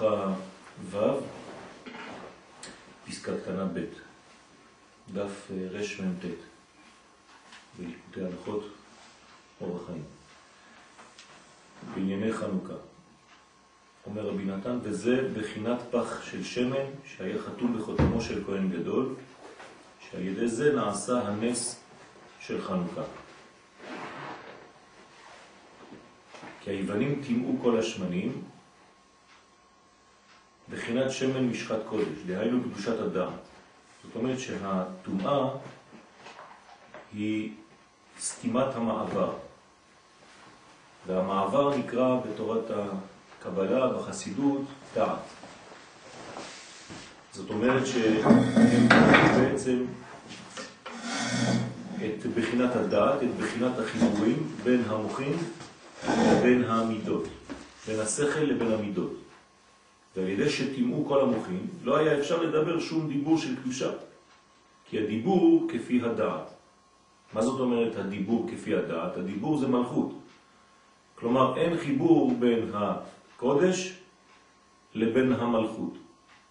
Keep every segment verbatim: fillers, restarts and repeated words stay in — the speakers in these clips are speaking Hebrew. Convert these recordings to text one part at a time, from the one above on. חנוכה ו' פסקה קטנה ב' דף רמ"ט וליקוטי הלכות אורח חיים. בענייני חנוכה אומר רבי נתן, וזה בחינת פח של שמן שהיה חתום בחותמו של כהן גדול, שעל ידי זה נעשה הנס של חנוכה. כי היוונים תימאו כל השמנים, בחינת שמן משחת קודש, דהיינו קדושת הדם. זאת אומרת שהטומאה היא סתימת המעבר, והמעבר נקרא בתורת הקבלה, בחסידות, דעת. זאת אומרת שהם בעצם את בחינת הדעת, את בחינת החיבורים בין המוחים לבין העמידות, בין השכל לבין העמידות. ועל ידי שתימאו כל המוחים, לא היה אפשר לדבר שום דיבור של קדושה, כי הדיבור כפי הדעת. מה זאת אומרת הדיבור כפי הדעת? הדיבור זה מלכות. כלומר, אין חיבור בין הקודש לבין המלכות.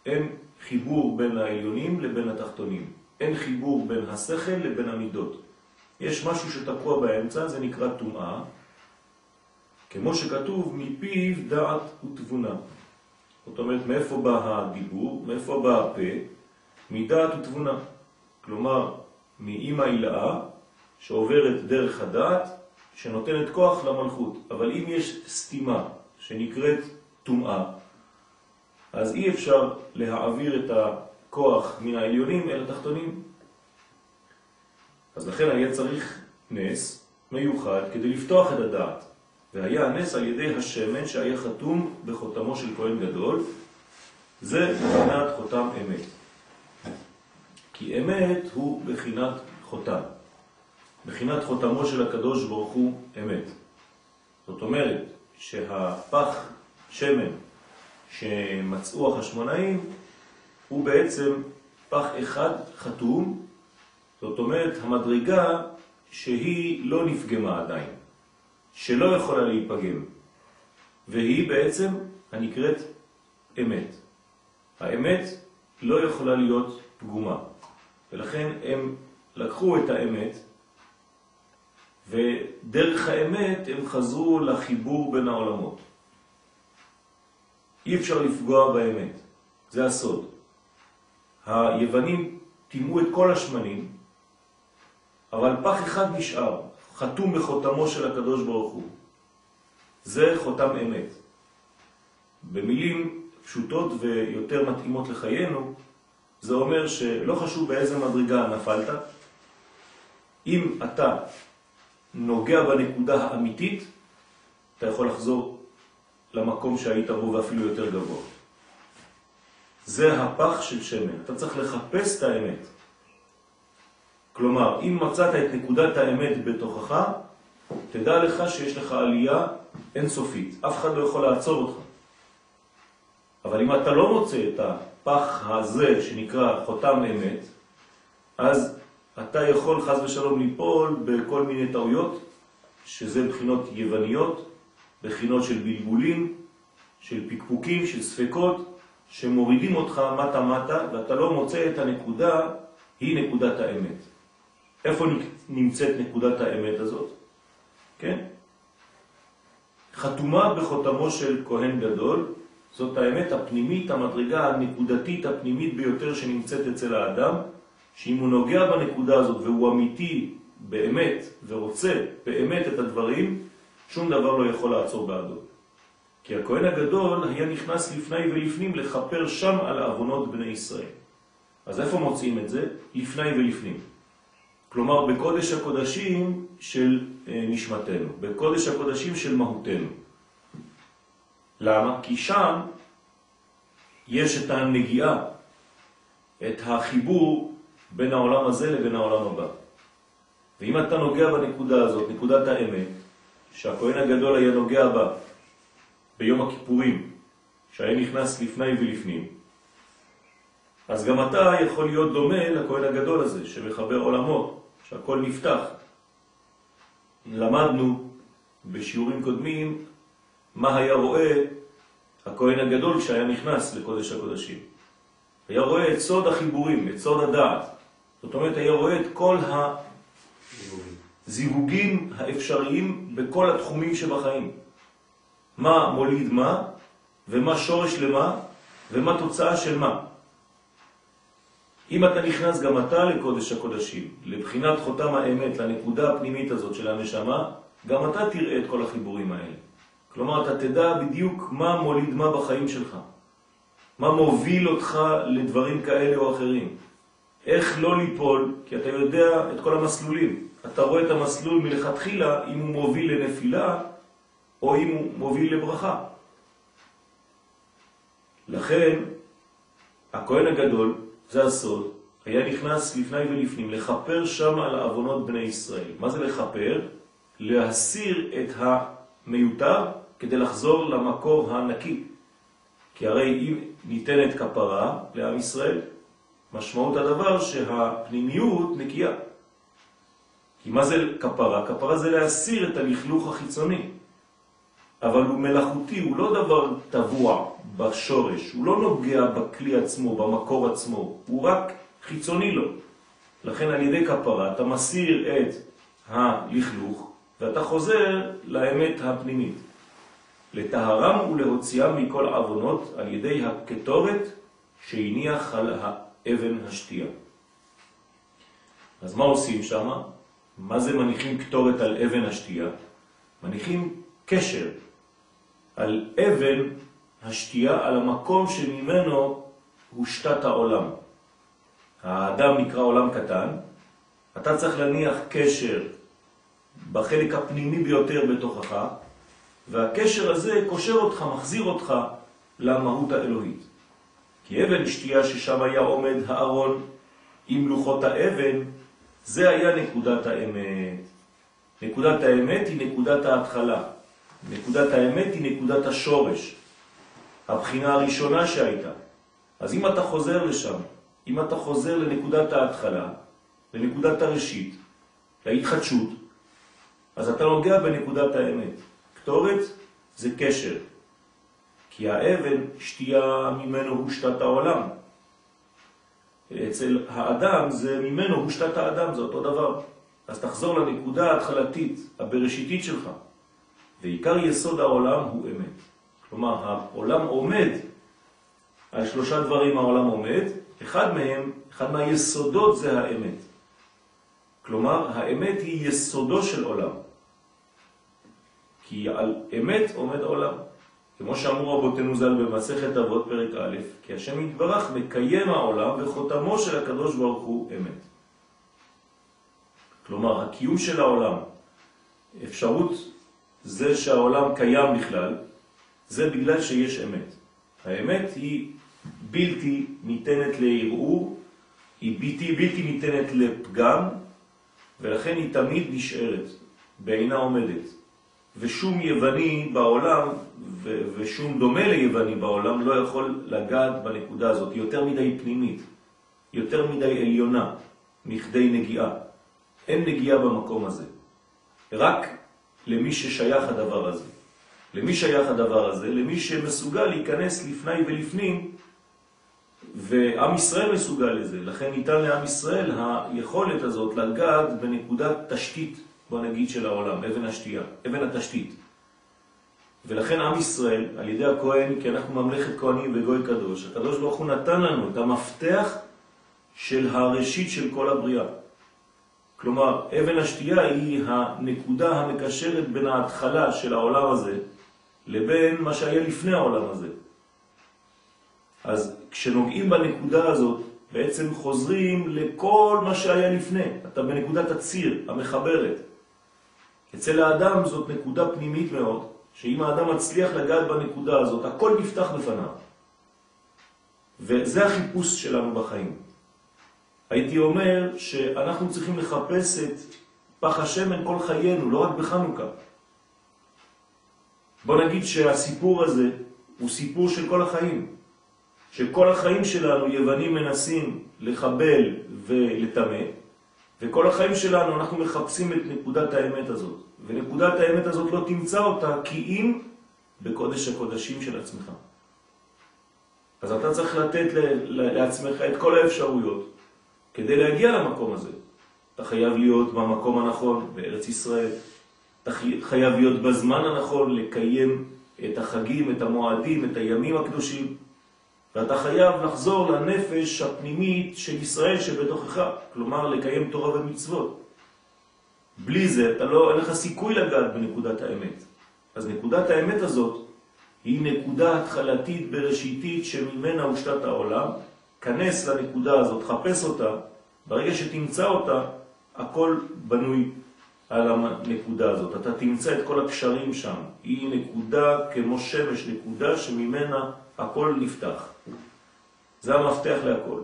אין חיבור בין העליונים לבין התחתונים. אין חיבור בין השכל לבין המידות. יש משהו שתקוע באמצע, זה נקרא טומאה, כמו שכתוב, מפיו דעת ותבונה. זאת אומרת, מאיפה בא הדיבור, מאיפה בא הפה? מדעת ותבונה. כלומר, מאמא הילאה שעוברת דרך הדעת, שנותנת כוח למלכות. אבל אם יש סתימה שנקראת טומאה, אז אי אפשר להעביר את הכוח מן העליונים אל התחתונים. אז לכן היה צריך נס מיוחד כדי לפתוח את הדעת. והיה הנס על ידי השמן שהיה חתום בחותמו של כהן גדול, זה בחינת חותם אמת. כי אמת הוא בחינת חותם. בחינת חותמו של הקדוש ברוך הוא אמת. זאת אומרת שהפח שמן שמצאו החשמונאים הוא בעצם פח אחד חתום. זאת אומרת המדרגה שהיא לא נפגמה עדיין, שלא יכולה להיפגם, והיא בעצם הנקראת אמת. האמת לא יכולה להיות פגומה, ולכן הם לקחו את האמת, ודרך האמת הם חזרו לחיבור בין העולמות. אי אפשר לפגוע באמת, זה הסוד. היוונים תימו את כל השמנים, אבל פח אחד נשאר, חתום בחותמו של הקדוש ברוך הוא. זה חותם אמת. במילים פשוטות ויותר מתאימות לחיינו, זה אומר שלא חשוב באיזה מדרגה נפלת, אם אתה נוגע בנקודה האמיתית, אתה יכול לחזור למקום שהיית בו ואפילו יותר גבוה. זה הפח של שמן. אתה צריך לחפש את האמת. כלומר, אם מצאת את נקודת האמת בתוכך, תדע לך שיש לך עלייה אינסופית. אף אחד לא יכול לעצור אותך. אבל אם אתה לא מוצא את הפח הזה שנקרא חותם אמת, אז אתה יכול חז ושלום ליפול בכל מיני טעויות, שזה בחינות יווניות, בחינות של בלבולים, של פקפוקים, של ספקות, שמורידים אותך מטה מטה, ואתה לא מוצא את הנקודה, היא נקודת האמת. איפה נמצאת נקודת האמת הזאת? כן? חתומה בחותמו של כהן גדול, זאת האמת הפנימית, המדרגה הנקודתית הפנימית ביותר שנמצאת אצל האדם, שאם הוא נוגע בנקודה הזאת והוא אמיתי באמת ורוצה באמת את הדברים, שום דבר לא יכול לעצור בעדו. כי הכהן הגדול היה נכנס לפני ולפנים לחפר שם על אבונות בני ישראל. אז איפה מוצאים את זה? לפני ולפנים. כלומר, בקודש הקודשים של נשמתנו, בקודש הקודשים של מהותנו. למה? כי שם יש את הנגיעה, את החיבור בין העולם הזה לבין העולם הבא. ואם אתה נוגע בנקודה הזאת, נקודת האמת, שהכהן הגדול היה נוגע בה ביום הכיפורים, שהיה נכנס לפני ולפנים, אז גם אתה יכול להיות דומה לכהן הגדול הזה, שמחבר עולמות, שהכל נפתח. למדנו בשיעורים קודמים מה היה רואה הכהן הגדול כשהיה נכנס לקודש הקודשים, היה רואה את סוד החיבורים, את סוד הדעת. זאת אומרת, היה רואה את כל הזיווגים האפשריים בכל התחומים שבחיים. מה מוליד מה, ומה שורש למה, ומה תוצאה של מה. אם אתה נכנס גם אתה לקודש הקודשים, לבחינת חותם האמת, לנקודה הפנימית הזאת של הנשמה, גם אתה תראה את כל החיבורים האלה. כלומר, אתה תדע בדיוק מה מוליד מה בחיים שלך. מה מוביל אותך לדברים כאלה או אחרים. איך לא ליפול, כי אתה יודע את כל המסלולים. אתה רואה את המסלול מלכתחילה, אם הוא מוביל לנפילה, או אם הוא מוביל לברכה. לכן, הכהן הגדול, זה הסוד, היה נכנס לפני ולפנים, לחפר שם על העוונות בני ישראל. מה זה לחפר? להסיר את המיותר כדי לחזור למקור הנקי. כי הרי אם ניתנת כפרה לעם ישראל, משמעות הדבר שהפנימיות נקייה. כי מה זה כפרה? כפרה זה להסיר את הלכלוך החיצוני. אבל הוא מלאכותי, הוא לא דבר טבוע בשורש, הוא לא נוגע בכלי עצמו, במקור עצמו, הוא רק חיצוני לו. לכן על ידי כפרה אתה מסיר את הלכלוך ואתה חוזר לאמת הפנימית. לטהרם ולהוציאם מכל עוונות על ידי הכתורת שהניח על האבן השתייה. אז מה עושים שם? מה זה מניחים כתורת על אבן השתייה? מניחים קשר על אבן השתייה, על המקום שממנו הושתת העולם. האדם נקרא עולם קטן. אתה צריך להניח קשר בחלק הפנימי ביותר בתוכך, והקשר הזה קושר אותך, מחזיר אותך למהות האלוהית. כי אבן שתייה ששם היה עומד הארון עם לוחות האבן, זה היה נקודת האמת. נקודת האמת היא נקודת ההתחלה. נקודת האמת היא נקודת השורש, הבחינה הראשונה שהייתה. אז אם אתה חוזר לשם, אם אתה חוזר לנקודת ההתחלה, לנקודת הראשית, להתחדשות, אז אתה נוגע בנקודת האמת. כתורת זה קשר, כי האבן שתייה ממנו הושתת העולם. אצל האדם זה ממנו הושתת האדם, זה אותו דבר. אז תחזור לנקודה ההתחלתית, הבראשיתית שלך. ועיקר יסוד העולם הוא אמת. כלומר, העולם עומד על שלושה דברים. העולם עומד, אחד מהם, אחד מהיסודות זה האמת. כלומר, האמת היא יסודו של עולם. כי על אמת עומד העולם. כמו שאמרו רבותינו ז"ל במסכת אבות פרק א', כי השם יתברך מקיים העולם וחותמו של הקדוש ברוך הוא אמת. כלומר, הקיום של העולם, אפשרות זה שהעולם קיים בכלל, זה בגלל שיש אמת. האמת היא בלתי ניתנת לערעור, היא בלתי, בלתי ניתנת לפגם, ולכן היא תמיד נשארת, בעינה עומדת. ושום יווני בעולם, ושום דומה ליווני בעולם, לא יכול לגעת בנקודה הזאת. היא יותר מדי פנימית, יותר מדי עליונה, מכדי נגיעה. אין נגיעה במקום הזה. רק למי ששייך הדבר הזה. למי שייך הדבר הזה? למי שמסוגל להיכנס לפני ולפנים, ועם ישראל מסוגל לזה. לכן ניתן לעם ישראל היכולת הזאת לגעת בנקודת תשתית, בוא נגיד, של העולם, אבן השתייה, אבן התשתית. ולכן עם ישראל, על ידי הכהן, כי אנחנו ממלכת כהנים וגוי קדוש, הקדוש ברוך הוא נתן לנו את המפתח של הראשית של כל הבריאה. כלומר, אבן השתייה היא הנקודה המקשרת בין ההתחלה של העולם הזה לבין מה שהיה לפני העולם הזה. אז כשנוגעים בנקודה הזאת, בעצם חוזרים לכל מה שהיה לפני. אתה בנקודת הציר, המחברת. אצל האדם זאת נקודה פנימית מאוד, שאם האדם מצליח לגעת בנקודה הזאת, הכל נפתח בפניו. וזה החיפוש שלנו בחיים. הייתי אומר שאנחנו צריכים לחפש את פח השמן כל חיינו, לא רק בחנוכה. בוא נגיד שהסיפור הזה הוא סיפור של כל החיים. שכל החיים שלנו יוונים מנסים לחבל ולתמה, וכל החיים שלנו אנחנו מחפשים את נקודת האמת הזאת. ונקודת האמת הזאת לא תמצא אותה כי אם בקודש הקודשים של עצמך. אז אתה צריך לתת לעצמך את כל האפשרויות כדי להגיע למקום הזה. אתה חייב להיות במקום הנכון, בארץ ישראל. אתה חייב להיות בזמן הנכון, לקיים את החגים, את המועדים, את הימים הקדושים. ואתה חייב לחזור לנפש הפנימית של ישראל שבתוכך, כלומר לקיים תורה ומצוות. בלי זה אתה לא, אין לך סיכוי לגעת בנקודת האמת. אז נקודת האמת הזאת היא נקודה התחלתית בראשיתית שממנה הושתת העולם. כנס לנקודה הזאת, חפש אותה, ברגע שתמצא אותה, הכל בנוי על הנקודה הזאת. אתה תמצא את כל הקשרים שם. היא נקודה כמו שמש, נקודה שממנה הכל נפתח. זה המפתח להכל.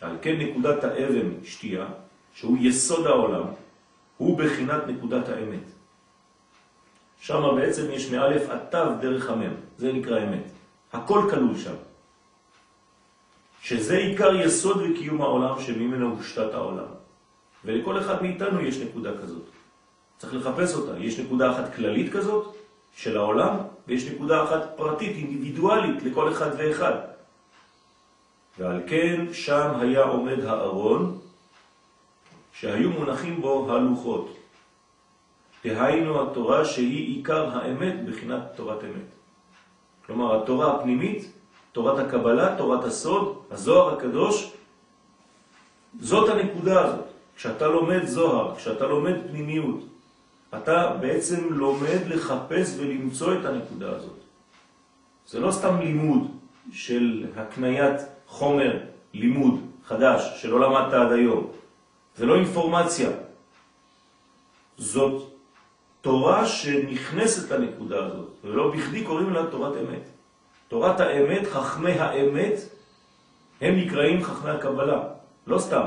על כן נקודת האבן שתייה, שהוא יסוד העולם, הוא בחינת נקודת האמת. שם בעצם יש מאלף עטב דרך המם, זה נקרא אמת. הכל כלול שם. שזה עיקר יסוד וקיום העולם שממנו הושתת העולם. ולכל אחד מאיתנו יש נקודה כזאת. צריך לחפש אותה. יש נקודה אחת כללית כזאת של העולם, ויש נקודה אחת פרטית, אינדיבידואלית, לכל אחד ואחד. ועל כן שם היה עומד הארון, שהיו מונחים בו הלוחות. דהיינו התורה שהיא עיקר האמת בחינת תורת אמת. כלומר, התורה הפנימית, תורת הקבלה, תורת הסוד, הזוהר הקדוש, זאת הנקודה הזאת. כשאתה לומד זוהר, כשאתה לומד פנימיות, אתה בעצם לומד לחפש ולמצוא את הנקודה הזאת. זה לא סתם לימוד של הקניית חומר, לימוד חדש שלא למדת עד היום. זה לא אינפורמציה. זאת תורה שנכנסת לנקודה הזאת, ולא בכדי קוראים לה תורת אמת. תורת האמת, חכמי האמת, הם נקראים חכמי הקבלה. לא סתם.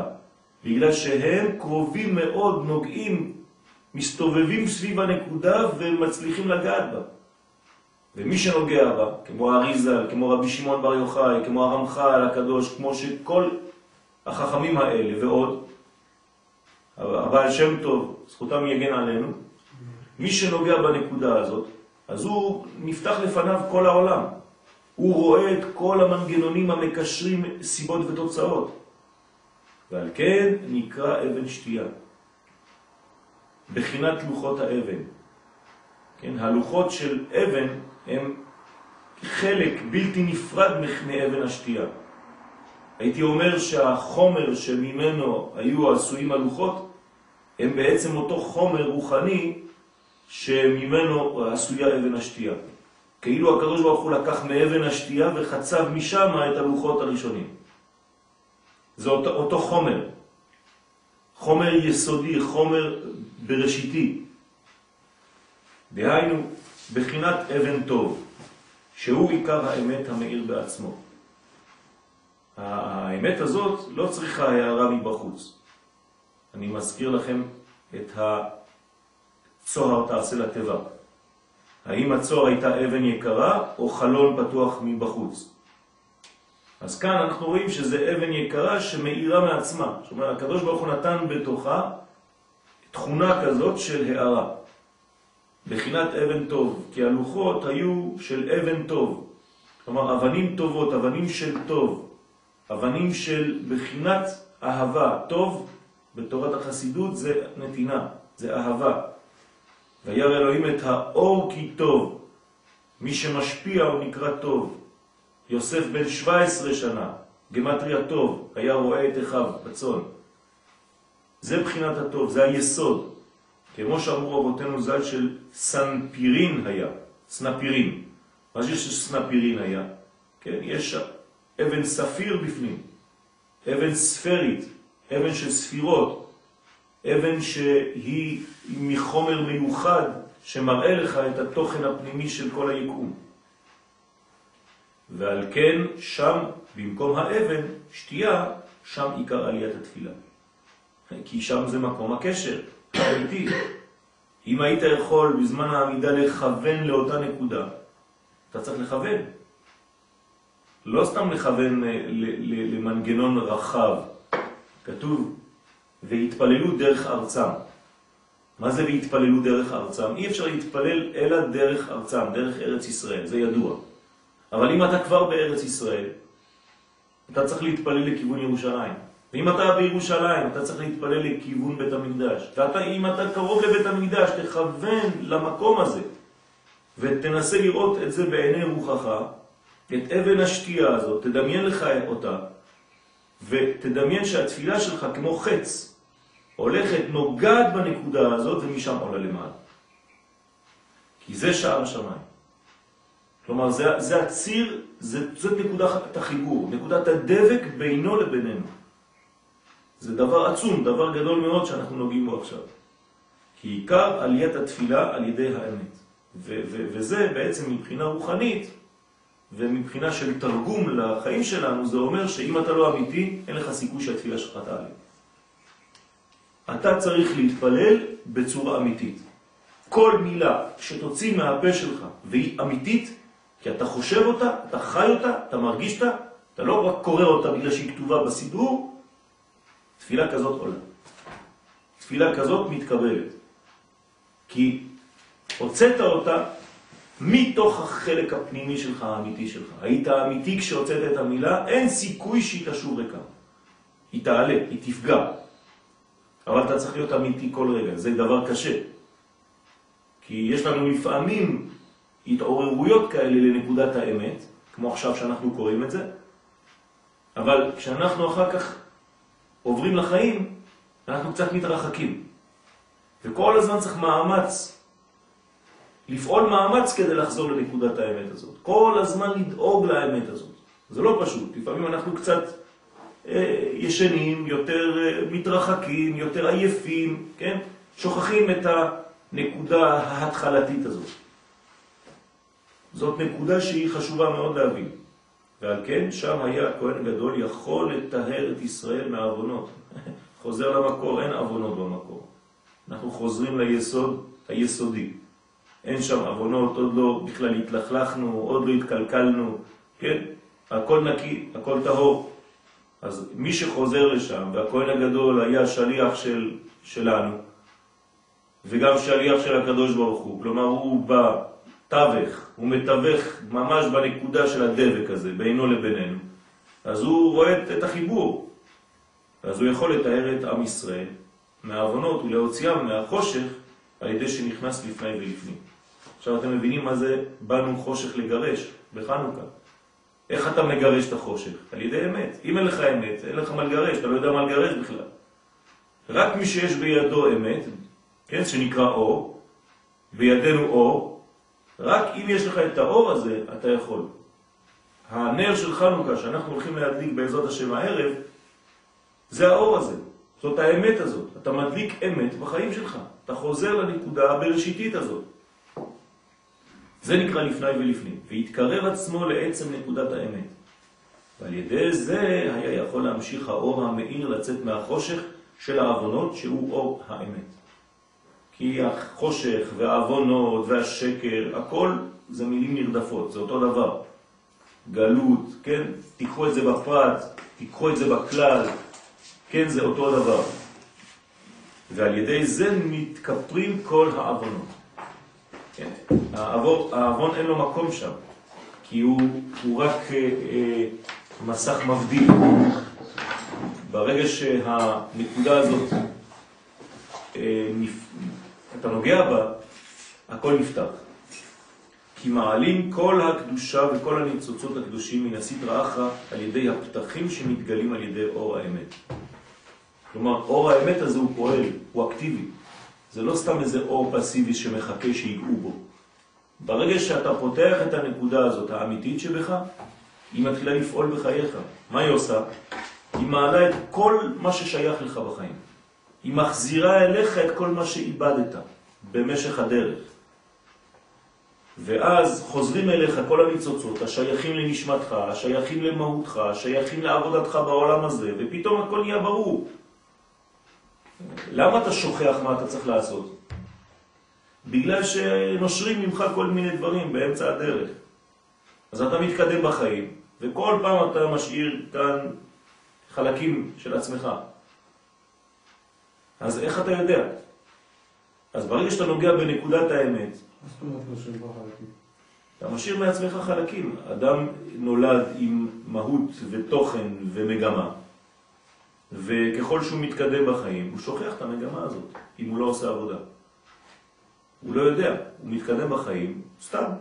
בגלל שהם קרובים מאוד, נוגעים, מסתובבים סביב הנקודה ומצליחים לגעת בה. ומי שנוגע בה, כמו האריזל, כמו רבי שמעון בר יוחאי, כמו הרמח"ל הקדוש, כמו שכל החכמים האלה ועוד, הבעל שם טוב, זכותם יגן עלינו, מי שנוגע בנקודה הזאת, אז הוא נפתח לפניו כל העולם. הוא רואה את כל המנגנונים המקשרים סיבות ותוצאות. ועל כן נקרא אבן שתייה. בחינת לוחות האבן. כן, הלוחות של אבן הם חלק בלתי נפרד מכני אבן השתייה. הייתי אומר שהחומר שממנו היו עשויים הלוחות, הם בעצם אותו חומר רוחני שממנו עשויה אבן השתייה. כאילו הקדוש ברוך הוא לקח מאבן השתייה וחצב משם את הלוחות הראשונים. זה אותו, אותו חומר, חומר יסודי, חומר בראשיתי. דהיינו, בחינת אבן טוב, שהוא עיקר האמת המאיר בעצמו. האמת הזאת לא צריכה הערה מבחוץ. אני מזכיר לכם את הצוהר תעשה לטבע. האם הצוהר הייתה אבן יקרה או חלון פתוח מבחוץ? אז כאן אנחנו רואים שזה אבן יקרה שמאירה מעצמה. זאת אומרת, הקדוש ברוך הוא נתן בתוכה תכונה כזאת של הערה. בחינת אבן טוב, כי הלוחות היו של אבן טוב. כלומר, אבנים טובות, אבנים של טוב, אבנים של בחינת אהבה. טוב בתורת החסידות זה נתינה, זה אהבה. וירא אלוהים את האור כי טוב, מי שמשפיע הוא נקרא טוב. יוסף בן שבע עשרה שנה, גמטריה טוב, היה רואה את אחיו בצאן. זה בחינת הטוב, זה היסוד. כמו שאמרו אבותינו ז"ל של סנפירין היה, סנפירין. מה שסנפירין היה? כן, יש אבן ספיר בפנים, אבן ספרית, אבן של ספירות, אבן שהיא מחומר מיוחד שמראה לך את התוכן הפנימי של כל היקום. ועל כן שם, במקום האבן, שתייה, שם עיקר עליית התפילה. כי שם זה מקום הקשר, האמיתי. אם היית יכול בזמן העמידה לכוון לאותה נקודה, אתה צריך לכוון. לא סתם לכוון למנגנון רחב. כתוב, והתפללו דרך ארצם. מה זה והתפללו דרך ארצם? אי אפשר להתפלל אלא דרך ארצם, דרך ארץ ישראל, זה ידוע. אבל אם אתה כבר בארץ ישראל, אתה צריך להתפלל לכיוון ירושלים. ואם אתה בירושלים, אתה צריך להתפלל לכיוון בית המקדש. ואתה, אם אתה קרוב לבית המקדש, תכוון למקום הזה, ותנסה לראות את זה בעיני רוחך, את אבן השתייה הזאת, תדמיין לך אותה, ותדמיין שהתפילה שלך כמו חץ, הולכת, נוגעת בנקודה הזאת, ומשם עולה למעלה. כי זה שער השמיים. כלומר, זה, זה הציר, זה, זאת נקודת החיבור, נקודת הדבק בינו לבינינו. זה דבר עצום, דבר גדול מאוד שאנחנו נוגעים בו עכשיו. כי עיקר עליית התפילה על ידי האמת. ו, ו, וזה בעצם מבחינה רוחנית, ומבחינה של תרגום לחיים שלנו, זה אומר שאם אתה לא אמיתי, אין לך סיכוי שהתפילה שלך תעלה. אתה צריך להתפלל בצורה אמיתית. כל מילה שתוציא מהפה שלך והיא אמיתית, כי אתה חושב אותה, אתה חי אותה, אתה מרגיש אותה, אתה לא רק קורא אותה בגלל שהיא כתובה בסידור, תפילה כזאת עולה. תפילה כזאת מתקבלת. כי הוצאת אותה מתוך החלק הפנימי שלך, האמיתי שלך. היית אמיתי כשהוצאת את המילה, אין סיכוי שהיא תשוב ריקה. היא תעלה, היא תפגע. אבל אתה צריך להיות אמיתי כל רגע, זה דבר קשה. כי יש לנו לפעמים התעוררויות כאלה לנקודת האמת, כמו עכשיו שאנחנו קוראים את זה, אבל כשאנחנו אחר כך עוברים לחיים, אנחנו קצת מתרחקים. וכל הזמן צריך מאמץ, לפעול מאמץ כדי לחזור לנקודת האמת הזאת. כל הזמן לדאוג לאמת הזאת. זה לא פשוט, לפעמים אנחנו קצת ישנים, יותר מתרחקים, יותר עייפים, כן? שוכחים את הנקודה ההתחלתית הזאת. זאת נקודה שהיא חשובה מאוד להבין. ועל כן, שם היה הכהן גדול יכול לטהר את ישראל מהאבונות. חוזר למקור, אין אבונות במקור. אנחנו חוזרים ליסוד היסודי. אין שם אבונות, עוד לא בכלל התלכלכנו, עוד לא התקלקלנו, כן? הכל נקי, הכל טהור. אז מי שחוזר לשם, והכהן הגדול היה שליח של, שלנו, וגם שליח של הקדוש ברוך הוא, כלומר הוא בתווך, הוא מתווך ממש בנקודה של הדבק הזה, בינו לבינינו, אז הוא רואה את החיבור, אז הוא יכול לתאר את עם ישראל מהאבונות ולהוציאם מהחושך על ידי שנכנס לפני ולפני. עכשיו אתם מבינים מה זה באנו חושך לגרש בחנוכה. איך אתה מגרש את החושך? על ידי אמת. אם אין לך אמת, אין לך מה לגרש, אתה לא יודע מה לגרש בכלל. רק מי שיש בידו אמת, כן, שנקרא אור, בידינו אור, רק אם יש לך את האור הזה, אתה יכול. הנר של חנוכה שאנחנו הולכים להדליק בעזרת השם הערב, זה האור הזה, זאת האמת הזאת. אתה מדליק אמת בחיים שלך, אתה חוזר לנקודה הבראשיתית הזאת. זה נקרא לפני ולפני, והתקרב עצמו לעצם נקודת האמת. ועל ידי זה היה יכול להמשיך האור המאיר לצאת מהחושך של האבונות שהוא אור האמת. כי החושך והאבונות והשקר, הכל זה מילים נרדפות, זה אותו דבר. גלות, כן? תיקחו את זה בפרט, תיקחו את זה בכלל, כן? זה אותו דבר. ועל ידי זה מתקפרים כל האבונות. כן. העוון אין לו מקום שם, כי הוא, הוא רק אה, אה, מסך מבדיל. ברגע שהנקודה הזאת, אה, נפ... אתה נוגע בה, הכל נפתח. כי מעלים כל הקדושה וכל הניצוצות הקדושים מן הסדרה אחרא על ידי הפתחים שמתגלים על ידי אור האמת. כלומר, אור האמת הזה הוא פועל, הוא אקטיבי. זה לא סתם איזה אור פסיבי שמחכה שיגעו בו. ברגע שאתה פותח את הנקודה הזאת, האמיתית שבך, היא מתחילה לפעול בחייך. מה היא עושה? היא מעלה את כל מה ששייך לך בחיים. היא מחזירה אליך את כל מה שאיבדת במשך הדרך. ואז חוזרים אליך כל הניצוצות, השייכים לנשמתך, השייכים למהותך, השייכים לעבודתך בעולם הזה, ופתאום הכל יהיה ברור. למה אתה שוכח מה אתה צריך לעשות? בגלל שנושרים ממך כל מיני דברים באמצע הדרך. אז אתה מתקדם בחיים, וכל פעם אתה משאיר כאן חלקים של עצמך. אז איך אתה יודע? אז ברגע שאתה נוגע בנקודת האמת... מה זאת אומרת נושרים בחלקים? אתה משאיר מעצמך חלקים. אדם נולד עם מהות ותוכן ומגמה, וככל שהוא מתקדם בחיים, הוא שוכח את המגמה הזאת, אם הוא לא עושה עבודה. הוא לא יודע, הוא מתקדם בחיים סתם.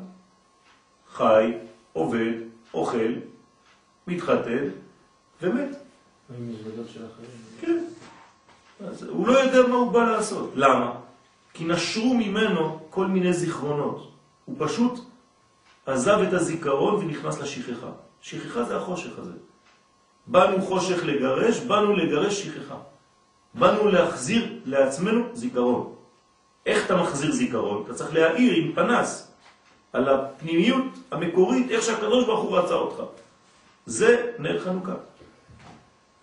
חי, עובד, אוכל, מתחתן ומת. עם מזוודות של החיים. כן. אז הוא לא יודע מה הוא בא לעשות. למה? כי נשרו ממנו כל מיני זיכרונות. הוא פשוט עזב את הזיכרון ונכנס לשכחה. שכחה זה החושך הזה. באנו חושך לגרש, באנו לגרש שכחה. באנו להחזיר לעצמנו זיכרון. איך אתה מחזיר זיכרון? אתה צריך להאיר עם פנס על הפנימיות המקורית, איך שהקדוש ברוך הוא רצה אותך. זה נר חנוכה.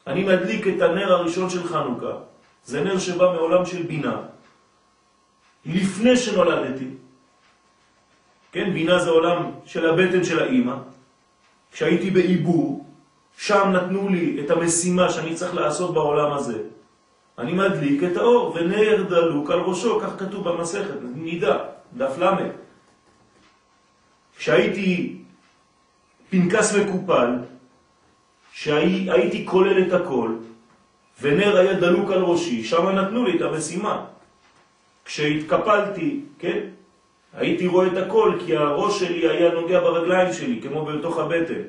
אני מדליק את הנר הראשון של חנוכה. זה נר שבא מעולם של בינה. לפני שנולדתי. כן, בינה זה עולם של הבטן של האמא. כשהייתי בעיבור, שם נתנו לי את המשימה שאני צריך לעשות בעולם הזה. אני מדליק את האור, ונר דלוק על ראשו, כך כתוב במסכת, נידה, דף למד. כשהייתי פנקס מקופל, שהייתי כולל את הכל, ונר היה דלוק על ראשי, שם נתנו לי את המשימה. כשהתקפלתי, כן? הייתי רואה את הכל, כי הראש שלי היה נוגע ברגליים שלי, כמו בתוך הבטן.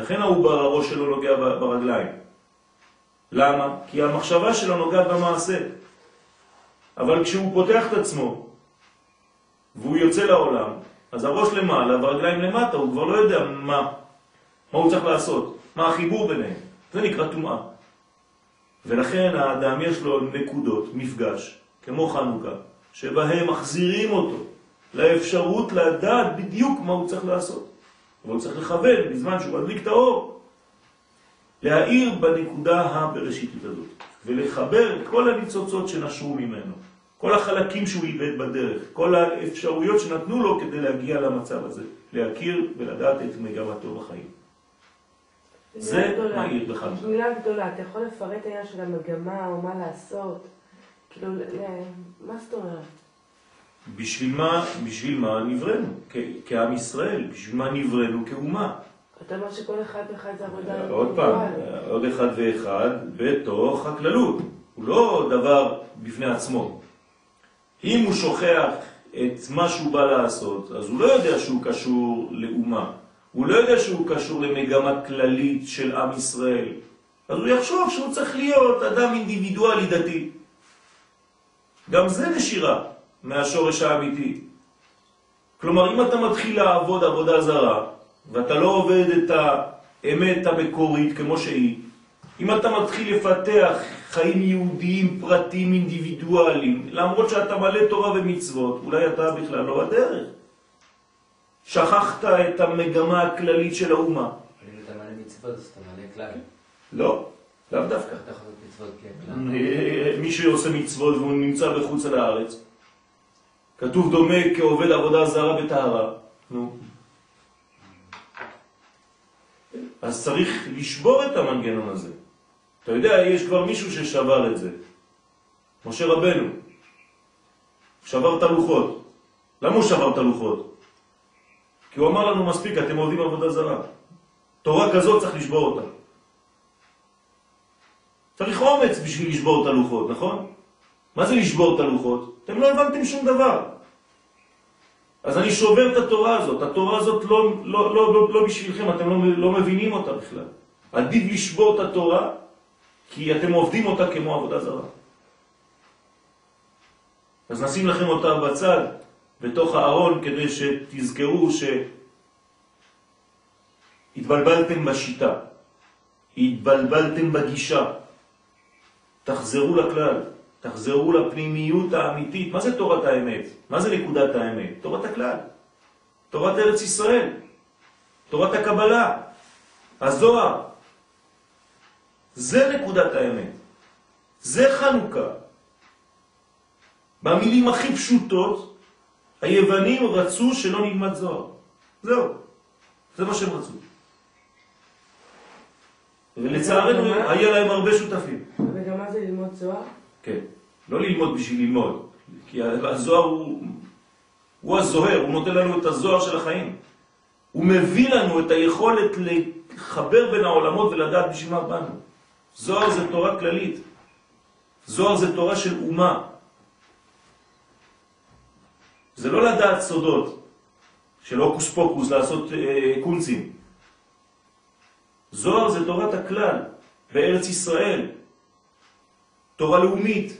לכן העובר הראש שלו נוגע ברגליים. למה? כי המחשבה שלו נוגעת במעשה. אבל כשהוא פותח את עצמו, והוא יוצא לעולם, אז הראש למעלה, ברגליים למטה, הוא כבר לא יודע מה, מה הוא צריך לעשות, מה החיבור ביניהם. זה נקרא תומעה. ולכן האדם יש לו נקודות, מפגש, כמו חנוכה, שבהם מחזירים אותו לאפשרות לדעת בדיוק מה הוא צריך לעשות. אבל הוא צריך לכוון בזמן שהוא מדליק את האור, להאיר בנקודה הבראשיתית הזאת, ולחבר את כל הניצוצות שנשרו ממנו, כל החלקים שהוא איבד בדרך, כל האפשרויות שנתנו לו כדי להגיע למצב הזה, להכיר ולדעת את מגמתו בחיים. זה מהיר בחנוכה. מילה גדולה, אתה יכול לפרט העניין של המגמה או מה לעשות? כאילו, מה זאת אומרת? בשביל מה, בשביל מה נברנו? כעם ישראל, בשביל מה נברנו כאומה? אתה אומר שכל אחד ואחד זה עבודה... עוד פעם, עוד אחד ואחד בתוך הכללות. הוא לא דבר בפני עצמו. אם הוא שוכח את מה שהוא בא לעשות, אז הוא לא יודע שהוא קשור לאומה. הוא לא יודע שהוא קשור למגמה כללית של עם ישראל. אז הוא יחשוב שהוא צריך להיות אדם אינדיבידואלי דתי. גם זה נשירה מהשורש האמיתי. כלומר, אם אתה מתחיל לעבוד עבודה זרה, ואתה לא עובד את האמת המקורית כמו שהיא, אם אתה מתחיל לפתח חיים יהודיים, פרטיים, אינדיבידואליים, למרות שאתה מלא תורה ומצוות, אולי אתה בכלל לא בדרך. שכחת את המגמה הכללית של האומה. אבל אם אתה מלא מצוות, אז אתה מלא כלל. לא, לאו דווקא. אתה יכול מצוות כלל. מי שעושה מצוות והוא נמצא בחוץ על הארץ, כתוב דומה כעובד עבודה זרה בתהרה. נו. אז צריך לשבור את המנגנון הזה. אתה יודע, יש כבר מישהו ששבר את זה. משה רבנו. שבר את הלוחות. למה הוא שבר את הלוחות? כי הוא אמר לנו מספיק, אתם עובדים עבודה זרה. תורה כזאת צריך לשבור אותה. צריך אומץ בשביל לשבור את הלוחות, נכון? מה זה לשבור את הלוחות? אתם לא הבנתם שום דבר. אז אני שובר את התורה הזאת. התורה הזאת לא, לא, לא, לא, לא בשבילכם, אתם לא, לא מבינים אותה בכלל. עדיף לשבור את התורה, כי אתם עובדים אותה כמו עבודה זרה. אז נשים לכם אותה בצד, בתוך הארון, כדי שתזכרו שהתבלבלתם בשיטה, התבלבלתם בגישה. תחזרו לכלל, תחזרו לפנימיות האמיתית. מה זה תורת האמת? מה זה נקודת האמת? תורת הכלל, תורת ארץ ישראל, תורת הקבלה, הזוהר. זה נקודת האמת. זה חנוכה. במילים הכי פשוטות, היוונים רצו שלא נלמד זוהר. זהו. זה מה שהם רצו. ולצערנו היה להם הרבה שותפים. וגם מה זה ללמוד זוהר? כן. לא ללמוד בשביל ללמוד. כי הזוהר הוא הוא הזוהר, הוא נותן לנו את הזוהר של החיים. הוא מביא לנו את היכולת לחבר בין העולמות ולדעת בשביל מה באנו. זוהר זה תורה כללית. זוהר זה תורה של אומה. זה לא לדעת סודות של הוקוס פוקוס, לעשות אה, קונצים. זוהר זה תורת הכלל בארץ ישראל. תורה לאומית.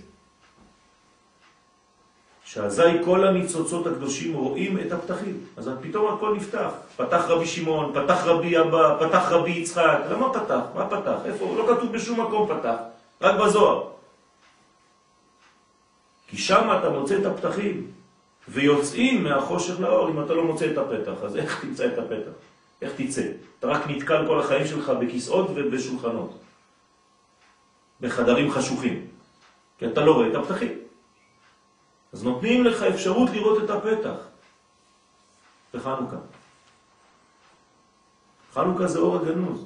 שאזי כל הניצוצות הקדושים רואים את הפתחים. אז פתאום הכל נפתח. פתח רבי שמעון, פתח רבי אבא, פתח רבי יצחק. למה פתח? מה פתח? איפה? לא כתוב בשום מקום פתח. רק בזוהר. כי שם אתה מוצא את הפתחים. ויוצאים מהחושך לאור. אם אתה לא מוצא את הפתח, אז איך תמצא את הפתח? איך תצא? אתה רק נתקל כל החיים שלך בכיסאות ובשולחנות. בחדרים חשוכים. כי אתה לא רואה את הפתחים. אז נותנים לך אפשרות לראות את הפתח בחנוכה. חנוכה זה אור הגנוז.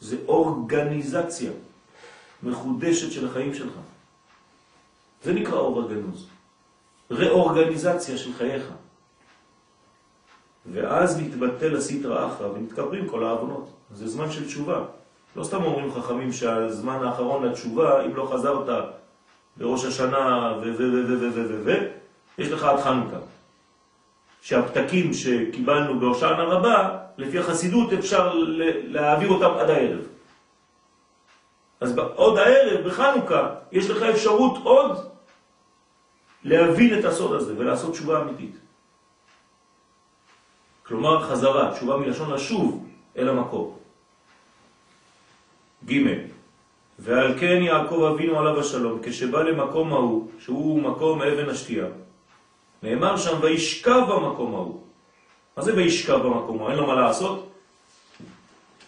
זה אורגניזציה מחודשת של החיים שלך. זה נקרא אור הגנוז. ראורגניזציה של חייך. ואז מתבטל הסתרא אחרא ומתקברים כל העוונות. זה זמן של תשובה. לא סתם אומרים חכמים שהזמן האחרון לתשובה, אם לא חזרת בראש השנה ו... ו... ו... ו... ו... ו... ו... יש לך עד חנוכה. שהפתקים שקיבלנו בהושענא רבה, לפי החסידות אפשר להעביר אותם עד הערב. אז בעוד הערב, בחנוכה, יש לך אפשרות עוד להבין את הסוד הזה ולעשות תשובה אמיתית. כלומר חזרה, תשובה מלשון לשוב אל המקור. ג' ועל כן יעקב אבינו עליו השלום, כשבא למקום ההוא, שהוא מקום אבן השתייה, נאמר שם, וישכב במקום ההוא. מה זה וישכב במקום ההוא? אין לו מה לעשות?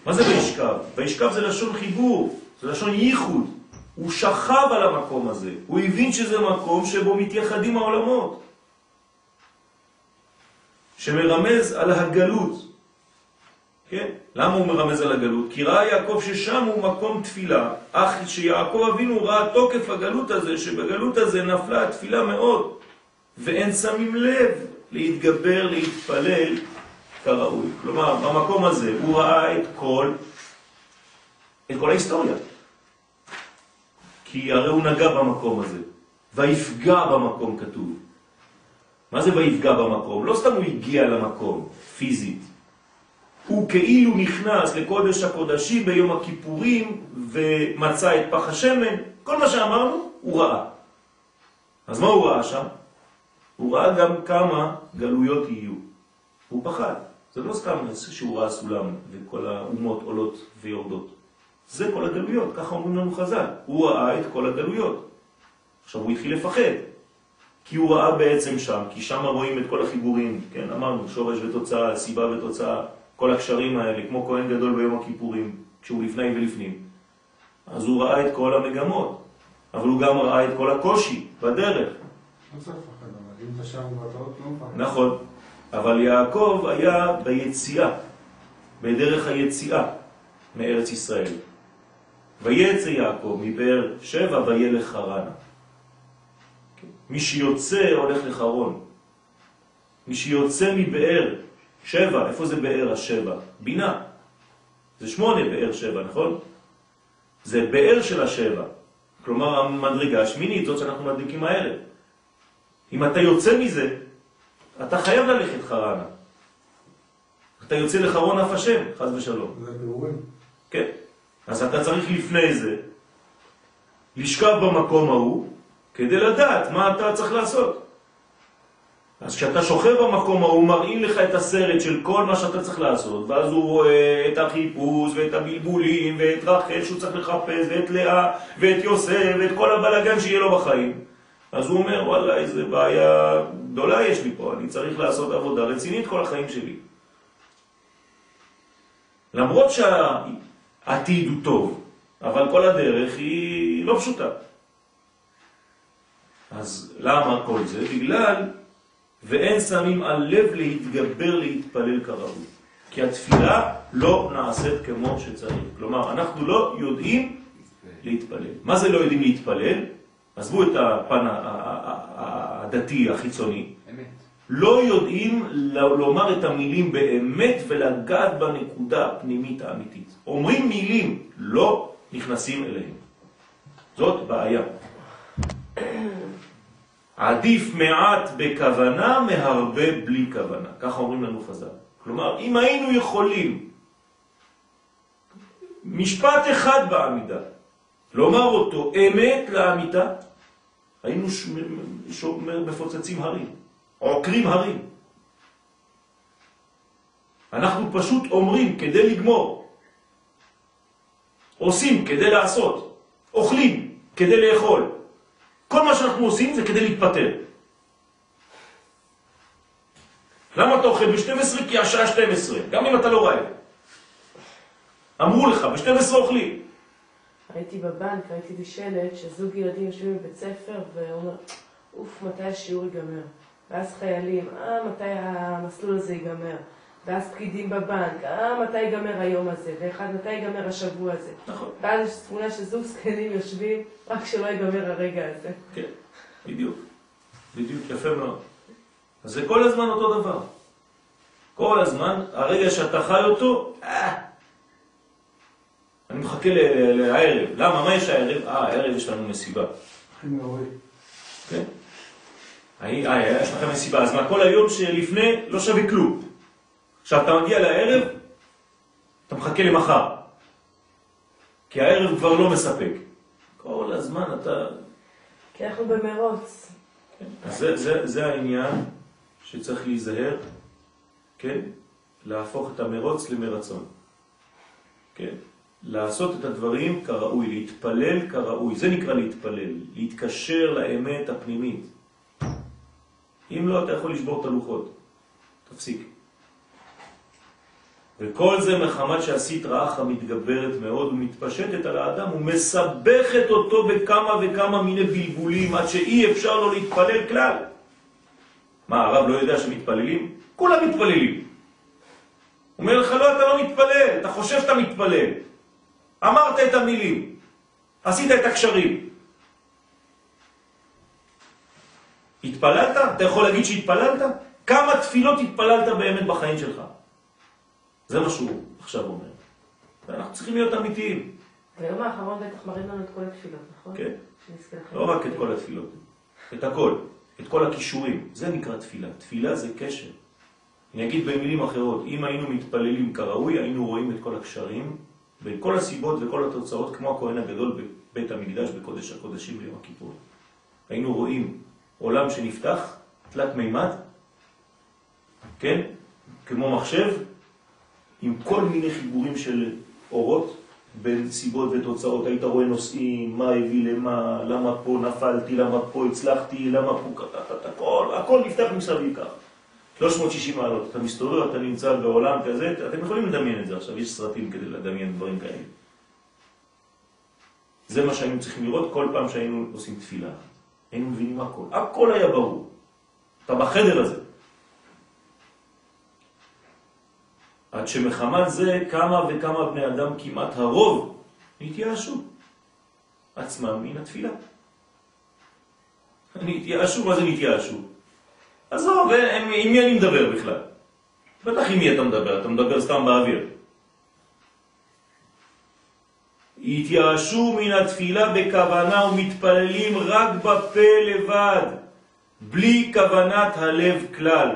מה זה וישכב? וישכב זה לשון חיבור, זה לשון ייחוד. הוא שכב על המקום הזה, הוא הבין שזה מקום שבו מתייחדים העולמות, שמרמז על הגלות. כן? למה הוא מרמז על הגלות? כי ראה יעקב ששם הוא מקום תפילה, אך שיעקב אבינו ראה תוקף הגלות הזה, שבגלות הזה נפלה התפילה מאוד, ואין שמים לב להתגבר, להתפלל כראוי. כלומר, במקום הזה הוא ראה את כל, את כל ההיסטוריה. כי הרי הוא נגע במקום הזה, ויפגע במקום כתוב. מה זה ויפגע במקום? לא סתם הוא הגיע למקום, פיזית. הוא כאילו נכנס לקודש הקודשים ביום הכיפורים ומצא את פח השמן. כל מה שאמרנו הוא ראה. אז מה הוא ראה שם? הוא ראה גם כמה גלויות יהיו. הוא פחד. זה לא סתם שהוא ראה סולם וכל האומות עולות ויורדות. זה כל הגלויות, ככה אומרים לנו חז"ל. הוא ראה את כל הגלויות. עכשיו הוא התחיל לפחד. כי הוא ראה בעצם שם, כי שם רואים את כל החיבורים. כן, אמרנו שורש ותוצאה, סיבה ותוצאה. כל הקשרים האלה, כמו כהן גדול ביום הכיפורים, כשהוא לפני ולפנים. אז הוא ראה את כל המגמות, אבל הוא גם ראה את כל הקושי בדרך. לא צריך לפחד, אבל אם זה שם ואתרות לא פעם. נכון, אבל יעקב היה ביציאה, בדרך היציאה מארץ ישראל. ויצא יעקב מבאר שבע וילך חרנה. מי שיוצא הולך לחרון. מי שיוצא מבאר שבע, איפה זה באר השבע? בינה. זה שמונה באר שבע, נכון? זה באר של השבע. כלומר, המדרגה השמינית, זאת שאנחנו מדליקים הערב. אם אתה יוצא מזה, אתה חייב ללכת חרנה. אתה יוצא לחרון אף השם, חז ושלום. זה בירורים. כן. אז אתה צריך לפני זה, לשכב במקום ההוא, כדי לדעת מה אתה צריך לעשות. אז כשאתה שוכב במקום ההוא, הוא מראים לך את הסרט של כל מה שאתה צריך לעשות, ואז הוא רואה את החיפוש ואת הבלבולים ואת רחל שהוא צריך לחפש ואת לאה ואת יוסף ואת כל הבלגן שיהיה לו בחיים. אז הוא אומר, וואלה, איזה בעיה גדולה יש לי פה, אני צריך לעשות עבודה רצינית כל החיים שלי. למרות שהעתיד הוא טוב, אבל כל הדרך היא לא פשוטה. אז למה כל זה? בגלל ואין שמים על לב להתגבר, להתפלל כראוי. כי התפילה לא נעשית כמו שצריך. כלומר, אנחנו לא יודעים להתפלל. מה זה לא יודעים להתפלל? עזבו את הפן הדתי החיצוני. אמת. לא יודעים לומר את המילים באמת ולגעת בנקודה הפנימית האמיתית. אומרים מילים, לא נכנסים אליהם. זאת בעיה. עדיף מעט בכוונה מהרבה בלי כוונה. ככה אומרים לנו חז"ל. כלומר, אם היינו יכולים משפט אחד בעמידה, לומר אותו אמת לעמידה, היינו מפוצצים הרים, עוקרים הרים. אנחנו פשוט אומרים כדי לגמור, עושים כדי לעשות, אוכלים כדי לאכול. כל מה שאנחנו עושים זה כדי להתפטר. למה אתה אוכל ב-שתים עשרה? כי השעה שתים עשרה, גם אם אתה לא רעב. אמרו לך, ב-שתים עשרה אוכלים. הייתי בבנק, הייתי בשלט, שזוג ילדים יושבים בבית ספר, והוא אומר, אוף, מתי השיעור ייגמר? ואז חיילים, אה, מתי המסלול הזה ייגמר? ואז פקידים בבנק, אה, מתי ייגמר היום הזה? ואחד, מתי ייגמר השבוע הזה? נכון. ואז יש תמונה שזוג זקנים יושבים, רק שלא ייגמר הרגע הזה. כן, בדיוק. בדיוק, יפה מאוד. אז זה כל הזמן אותו דבר. כל הזמן, הרגע שאתה חי אותו, אה, אני מחכה לערב. למה? מה יש הערב? אה, הערב יש לנו מסיבה. אני מעורב. כן? אה, יש לכם מסיבה. אז מה כל היום שלפני לא שווה כלום. עכשיו אתה מגיע לערב, אתה מחכה למחר. כי הערב כבר לא מספק. כל הזמן אתה... כי אנחנו במרוץ. אז זה העניין שצריך להיזהר, כן? להפוך את המרוץ למרצון. כן? לעשות את הדברים כראוי, להתפלל כראוי, זה נקרא להתפלל, להתקשר לאמת הפנימית. אם לא, אתה יכול לשבור את הלוחות, תפסיק. וכל זה מחמת שעשית רעך מתגברת מאוד ומתפשטת על האדם ומסבכת אותו בכמה וכמה מיני בלבולים עד שאי אפשר לו להתפלל כלל. מה, הרב לא יודע שמתפללים? כולם מתפללים. הוא אומר לך, לא, אתה לא מתפלל, אתה חושב שאתה מתפלל. אמרת את המילים, עשית את הקשרים. התפללת? אתה יכול להגיד שהתפללת? כמה תפילות התפללת באמת בחיים שלך? זה מה שהוא עכשיו אומר. ואנחנו צריכים להיות אמיתיים. ביום האחרון בטח מראים לנו את כל התפילות, נכון? כן. לא רק את כל התפילות, את הכל, את כל הכישורים. זה נקרא תפילה. תפילה זה קשר. אני אגיד במילים אחרות, אם היינו מתפללים כראוי, היינו רואים את כל הקשרים, בין כל הסיבות וכל התוצאות, כמו הכהן הגדול בבית המקדש בקודש הקודשים ביום הכיפור. היינו רואים עולם שנפתח, תלת מימד, כן? כמו מחשב, עם כל מיני חיבורים של אורות, בין סיבות ותוצאות. היית רואה נושאים, מה הביא למה, למה פה נפלתי, למה פה הצלחתי, למה פה קטעת, הכל, הכל נפתח מסביב כך. שלוש מאות ושישים מעלות, אתה מסתובב, אתה נמצא בעולם כזה, אתם יכולים לדמיין את זה. עכשיו יש סרטים כדי לדמיין דברים כאלה. זה מה שהיינו צריכים לראות כל פעם שהיינו עושים תפילה. היינו מבינים הכל. הכל היה ברור. אתה בחדר הזה. עד שמחמת זה כמה וכמה בני אדם, כמעט הרוב, התייאשו עצמם מן התפילה. התייאשו, מה זה התייאשו? עזוב, עם מי אני מדבר בכלל? בטח עם מי אתה מדבר, אתה מדבר סתם באוויר. התייאשו מן התפילה בכוונה ומתפללים רק בפה לבד, בלי כוונת הלב כלל.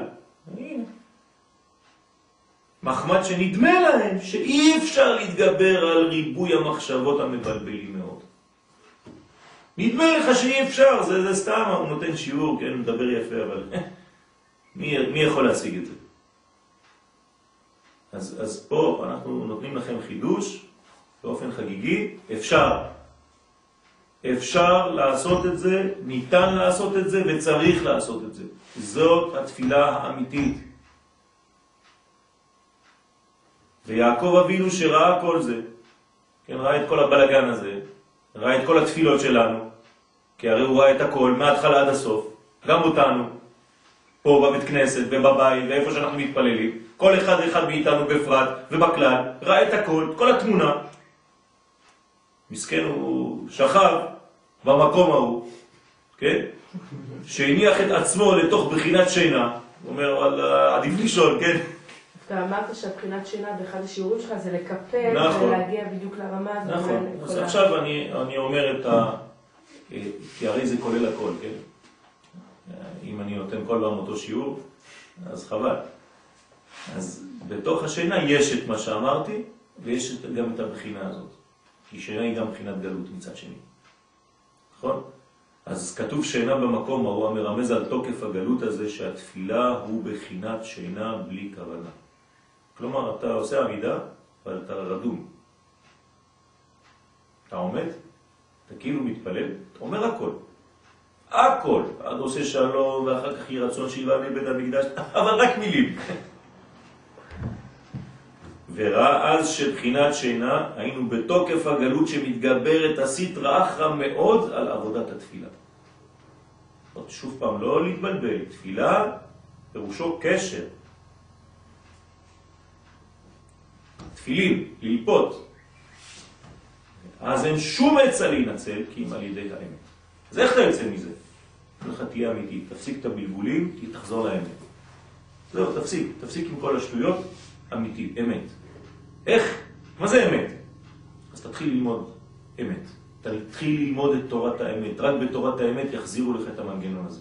מחמת שנדמה להם שאי אפשר להתגבר על ריבוי המחשבות המבלבלים מאוד. נדמה לך שאי אפשר, זה, זה סתם, הוא נותן שיעור, כן, מדבר יפה, אבל... מי, מי יכול להשיג את זה? אז, אז פה אנחנו נותנים לכם חידוש באופן חגיגי. אפשר. אפשר לעשות את זה, ניתן לעשות את זה וצריך לעשות את זה. זאת התפילה האמיתית. ויעקב אבינו שראה כל זה, כן, ראה את כל הבלגן הזה, ראה את כל התפילות שלנו, כי הרי הוא ראה את הכל מההתחלה עד הסוף, גם אותנו. פה בבית כנסת ובבית ואיפה שאנחנו מתפללים, כל אחד אחד מאיתנו בפרט ובכלל, ראה את הכל, כל התמונה. מסכן הוא שכב במקום ההוא, כן? שהניח את עצמו לתוך בחינת שינה, הוא אומר, וואלה, עדיף לישון, כן? אתה אמרת שהבחינת שינה באחד השיעורים שלך זה לקפל ולהגיע בדיוק לרמה הזאת. נכון, אז עכשיו אני אומר את ה... כי הרי זה כולל הכל, כן? אם אני נותן כל פעם אותו שיעור, אז חבל. אז בתוך השינה יש את מה שאמרתי, ויש גם את הבחינה הזאת. כי שינה היא גם בחינת גלות מצד שני. נכון? אז כתוב שינה במקום, הוא המרמז על תוקף הגלות הזה, שהתפילה הוא בחינת שינה בלי כוונה. כלומר, אתה עושה עמידה, אבל אתה רדום. אתה עומד, אתה כאילו מתפלל, אתה אומר הכל. הכל. אתה עושה שלום, ואחר כך יהי רצון שיבנה בית המקדש, אבל רק מילים. וראה אז שבחינת שינה היינו בתוקף הגלות שמתגברת הסתרא אחרא מאוד על עבודת התפילה. עוד שוב פעם, לא להתבלבל, תפילה פירושו קשר. תפילים, ללפות. אז אין שום עצה להינצל כי אם על ידי האמת. אז איך אתה יוצא מזה? לך תהיה אמיתית, תפסיק את הבלבולים, תחזור לאמת. זהו, תפסיק, תפסיק עם כל השטויות. אמיתי, אמת. איך? מה זה אמת? אז תתחיל ללמוד אמת. תתחיל ללמוד את תורת האמת. רק בתורת האמת יחזירו לך את המנגנון הזה.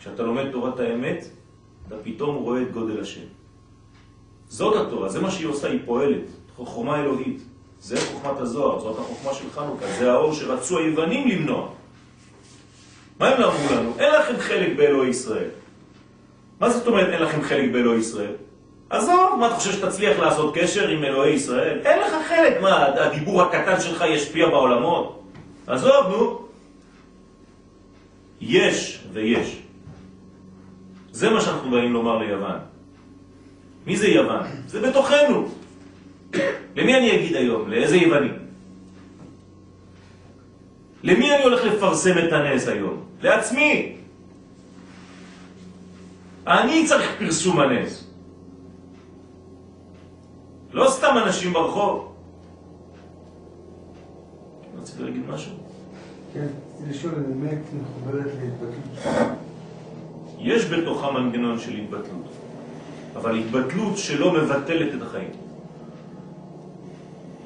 כשאתה לומד תורת האמת, אתה פתאום רואה את גודל השם. זאת התורה, זה מה שהיא עושה, היא פועלת. חוכמה אלוהית. זה חוכמת הזוהר, זאת החוכמה של חנוכה. זה האור שרצו היוונים למנוע. מה הם אמרו לנו? אין לכם חלק באלוהי ישראל. מה זאת אומרת אין לכם חלק באלוהי ישראל? עזוב, מה אתה חושב שתצליח לעשות קשר עם אלוהי ישראל? אין לך חלק, מה, הדיבור הקטן שלך ישפיע בעולמות? עזוב, נו. יש ויש. זה מה שאנחנו באים לומר ליוון. מי זה יוון? זה בתוכנו. למי אני אגיד היום? לאיזה יווני? למי אני הולך לפרסם את הנס היום? לעצמי. אני צריך פרסום הנס. לא סתם אנשים ברחוב. רצית להגיד משהו? כן, לשאול, האמת מחוברת להתבטלות. יש בתוכה מנגנון של התבטלות, אבל התבטלות שלא מבטלת את החיים.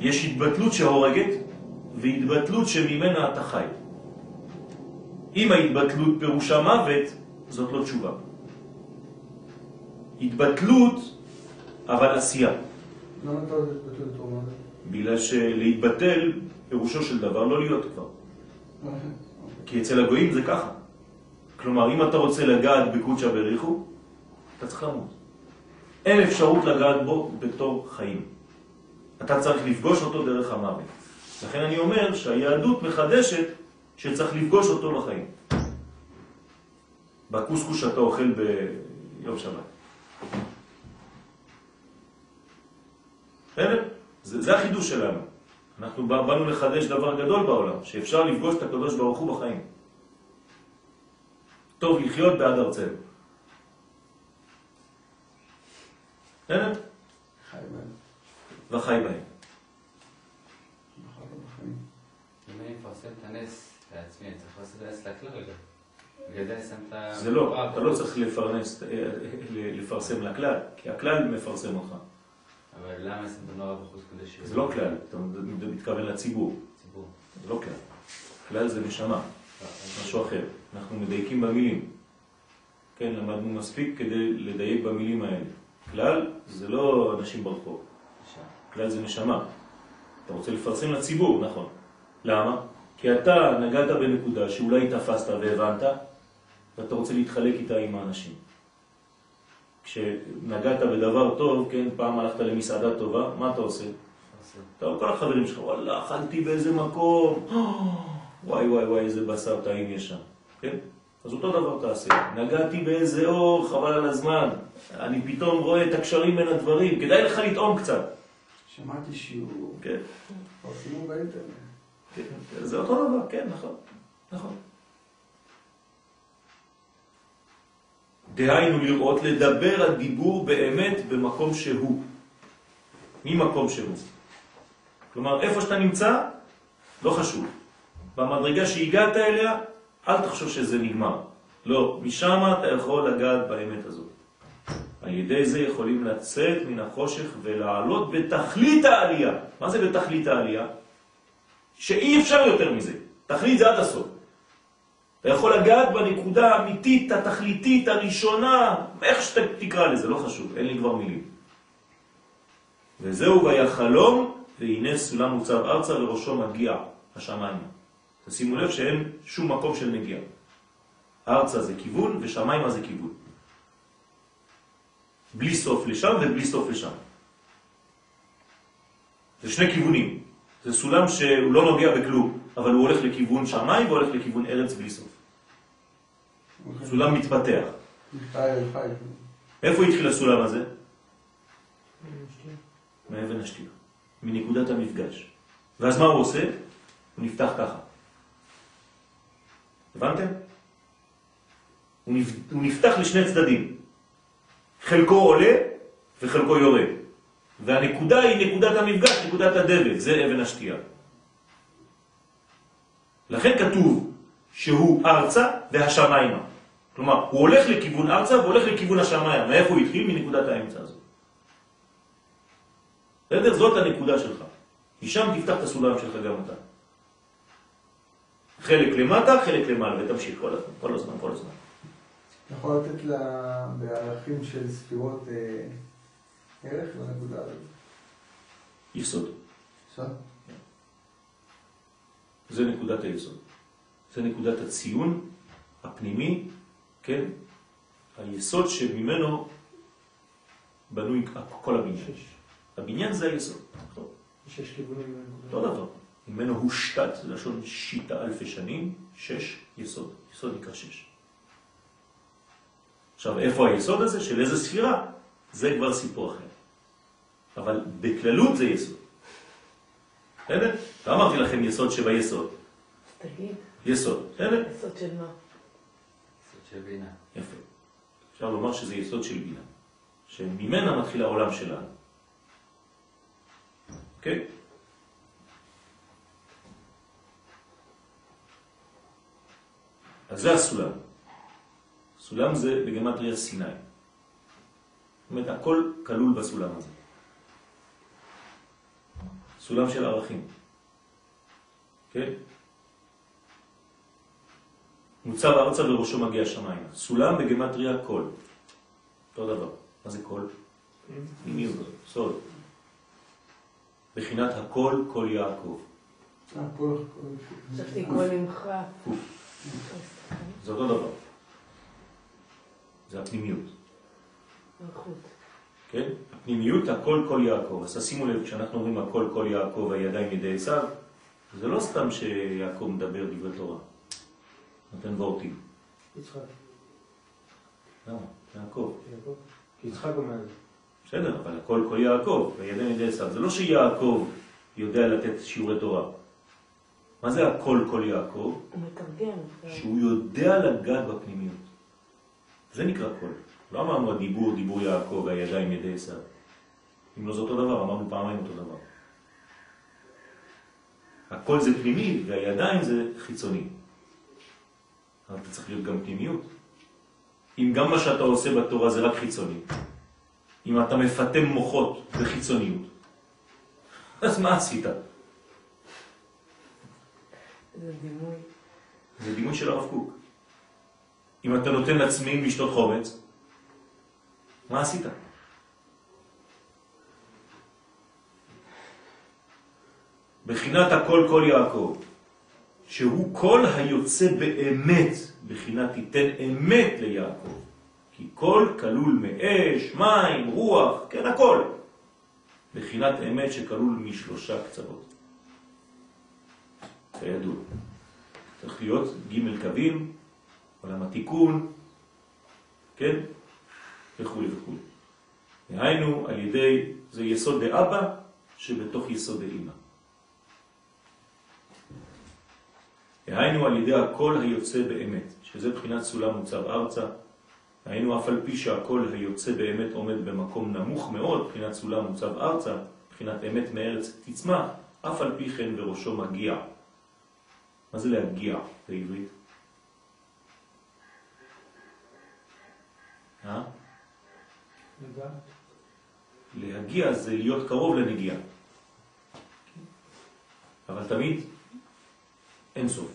יש התבטלות שהורגת והתבטלות שממנה אתה חי. אם ההתבטלות פירושה מוות, זאת לא תשובה. התבטלות, אבל עשייה. למה אתה עוד התבטל את תרומה? בגלל שלהתבטל, פירושו של דבר לא להיות כבר. כי אצל הגויים זה ככה. כלומר, אם אתה רוצה לגעת בקודשא בריחו, אתה צריך למות. אין אפשרות לגעת בו בתור חיים. אתה צריך לפגוש אותו דרך המוות. לכן אני אומר שהיהדות מחדשת שצריך לפגוש אותו לחיים. בקוסקוס שאתה אוכל ביום שבת. זה, זה החידוש שלנו. אנחנו באנו לחדש דבר גדול בעולם, שאפשר לפגוש את הקדוש ברוך הוא בחיים. טוב לחיות בעד ארצנו. כן? חי בהם. וחי בהם. אם אני מפרסם את הנס לעצמי, אני צריך לעשות הנס לכלל רגע. זה לא, אתה לא צריך לפרסם לכלל, כי הכלל מפרסם אותך. אבל למה עשית נורא בחוץ כדי ש... זה לא כלל, אתה מתכוון לציבור. ציבור. זה לא כלל. כלל זה נשמה, משהו אחר. אנחנו מדייקים במילים. כן, למדנו מספיק כדי לדייק במילים האלה. כלל זה לא אנשים ברחוב. כלל זה נשמה. אתה רוצה לפרסם לציבור, נכון. למה? כי אתה נגעת בנקודה שאולי תפסת והבנת, ואתה רוצה להתחלק איתה עם האנשים. כשנגעת בדבר טוב, כן, פעם הלכת למסעדה טובה, מה אתה עושה? אתה רואה כל החברים שלך, וואלה, אכלתי באיזה מקום, וואי וואי וואי, איזה בשר טעים יש שם, כן? אז אותו דבר תעשה, נגעתי באיזה אור, חבל על הזמן, אני פתאום רואה את הקשרים בין הדברים, כדאי לך לטעום קצת. שמעתי שיעור, כן. עושים באינטרנט. כן, זה אותו דבר, כן, נכון, נכון. דהיינו לראות, לדבר הדיבור באמת במקום שהוא. ממקום שהוא. כלומר, איפה שאתה נמצא, לא חשוב. במדרגה שהגעת אליה, אל תחשוב שזה נגמר. לא, משם אתה יכול לגעת באמת הזאת. על ידי זה יכולים לצאת מן החושך ולעלות בתכלית העלייה. מה זה בתכלית העלייה? שאי אפשר יותר מזה. תכלית זה עד הסוף. אתה יכול לגעת בנקודה האמיתית, התכליתית, הראשונה, איך שתקרא לזה, לא חשוב, אין לי כבר מילים. וזהו והיה חלום, והנה סולם מוצב ארצה וראשו מגיע השמיים. תשימו לב שאין שום מקום של מגיע. ארצה זה כיוון ושמיים זה כיוון. בלי סוף לשם ובלי סוף לשם. זה שני כיוונים. זה סולם שהוא לא נוגע בכלום, אבל הוא הולך לכיוון שמיים והולך לכיוון ארץ בלי סוף. סולם מתפתח. איפה התחיל הסולם הזה? מאבן השתייה. מנקודת המפגש. ואז מה הוא עושה? הוא נפתח ככה. הבנתם? הוא נפתח לשני צדדים. חלקו עולה וחלקו יורד. והנקודה היא נקודת המפגש, נקודת הדבק, זה אבן השתייה. לכן כתוב שהוא ארצה והשמיימה. כלומר, הוא הולך לכיוון ארצה והולך לכיוון השמיימה. מאיפה הוא התחיל? מנקודת האמצע הזאת. בסדר? זאת הנקודה שלך. משם תפתח את הסולם שלך גם אתה. חלק למטה, חלק למעלה, ותמשיך כל הזמן, כל הזמן, כל הזמן. אתה יכול לתת לה בערכים של ספירות אה, ערך לנקודה הזאת? יסוד. יסוד? כן. זה נקודת היסוד. זה נקודת הציון הפנימי, כן? היסוד שממנו בנוי כל הבניין. שש. הבניין זה היסוד. שש כיוונים. לא דבר. ממנו הוא שתת, זה לשון שיטה אלפי שנים, שש יסוד. יסוד נקרא שש. עכשיו, איפה היסוד הזה? של איזה ספירה? זה כבר סיפור אחר. אבל בכללות זה יסוד. בסדר? לא אמרתי לכם יסוד שביסוד. תגיד. יסוד, בסדר? יסוד של מה? יסוד של בינה. יפה. אפשר לומר שזה יסוד של בינה. שממנה מתחיל העולם שלנו. אוקיי? אז זה הסולם. סולם זה בגמטריה סיני. זאת אומרת, הכל כלול בסולם הזה. סולם של ערכים. כן? מוצב ארצה וראשו מגיע שמיים. סולם בגמטריה כל. אותו דבר. מה זה כל? פנימיות. סוד. בחינת הכל, כל יעקב. הכל, כל... חשבתי כל ממך. זה אותו דבר. זה הפנימיות. מלכות. כן? הפנימיות, הכל כל יעקב. אז שימו לב, כשאנחנו אומרים הכל כל יעקב, הידיים ידי עשיו, זה לא סתם שיעקב מדבר דברי תורה. נותן וורטים. יצחק. למה? יעקב. יעקב. כי יצחק אומר. בסדר, אבל הכל כל יעקב, הידיים ידי עשיו. זה לא שיעקב יודע לתת שיעורי תורה. מה זה הכל כל יעקב? הוא מתרגם. שהוא יודע לגעת בפנימיות. זה נקרא כל. לא אמרנו הדיבור, דיבור יעקב, הידיים ידי עשיו. אם לא זה אותו דבר, אמרנו פעמיים אותו דבר. הכל זה פנימי והידיים זה חיצוני. אבל אתה צריך להיות גם פנימיות. אם גם מה שאתה עושה בתורה זה רק חיצוני, אם אתה מפתם מוחות וחיצוניות, אז מה עשית? זה דימוי. זה דימוי של הרב קוק. אם אתה נותן לעצמאים לשתות חומץ, מה עשית? בחינת הכל כל יעקב, שהוא כל היוצא באמת, בחינת תיתן אמת ליעקב, כי כל כלול מאש, מים, רוח, כן הכל, בחינת אמת שכלול משלושה קצוות. כידוע, צריך להיות ג' קווים, עולם התיקון, כן? וכו' וכו'. דהיינו על ידי, זה יסוד דאבא שבתוך יסוד דאמא. דהיינו על ידי הכל היוצא באמת, שזה בחינת סולם מוצב ארצה. דהיינו אף על פי שהכל היוצא באמת עומד במקום נמוך מאוד, בחינת סולם מוצב ארצה, בחינת אמת מארץ תצמח, אף על פי כן בראשו מגיע. מה זה להגיע בעברית? להגיע זה להיות קרוב לנגיעה. אבל תמיד אין סוף.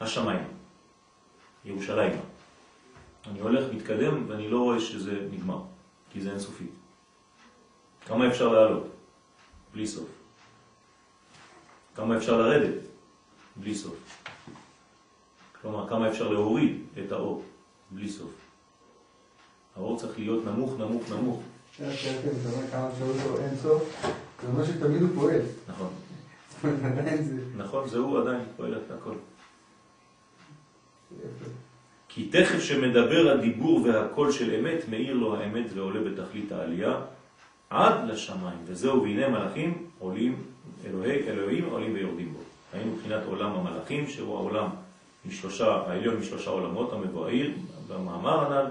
השמיים, ירושלים. אני הולך, מתקדם, ואני לא רואה שזה נגמר, כי זה אינסופי. כמה אפשר לעלות? בלי סוף. כמה אפשר לרדת? בלי סוף. כלומר, כמה אפשר להוריד את האור? בלי סוף. האור צריך להיות נמוך, נמוך, נמוך. כן, כן, כן, אתה אומר כמה אפשר לעשות אינסוף, זה אומר שתמיד הוא פועל. נכון. נכון, זהו עדיין פועל את הכל. כי תכף שמדבר הדיבור והקול של אמת, מאיר לו האמת ועולה בתכלית העלייה עד לשמיים. וזהו, והנה מלאכים עולים, אלוהי, אלוהים עולים ויורדים בו. היינו מבחינת עולם המלאכים, שהוא העולם משלושה, העליון משלושה עולמות המבוארים במאמר הנ"ל,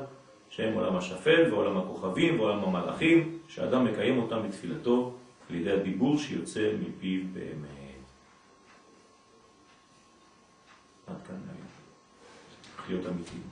שהם עולם השפל ועולם הכוכבים ועולם המלאכים, שאדם מקיים אותם בתפילתו על ידי הדיבור שיוצא מפיו באמת. עד כאן. להיות אמיתיים.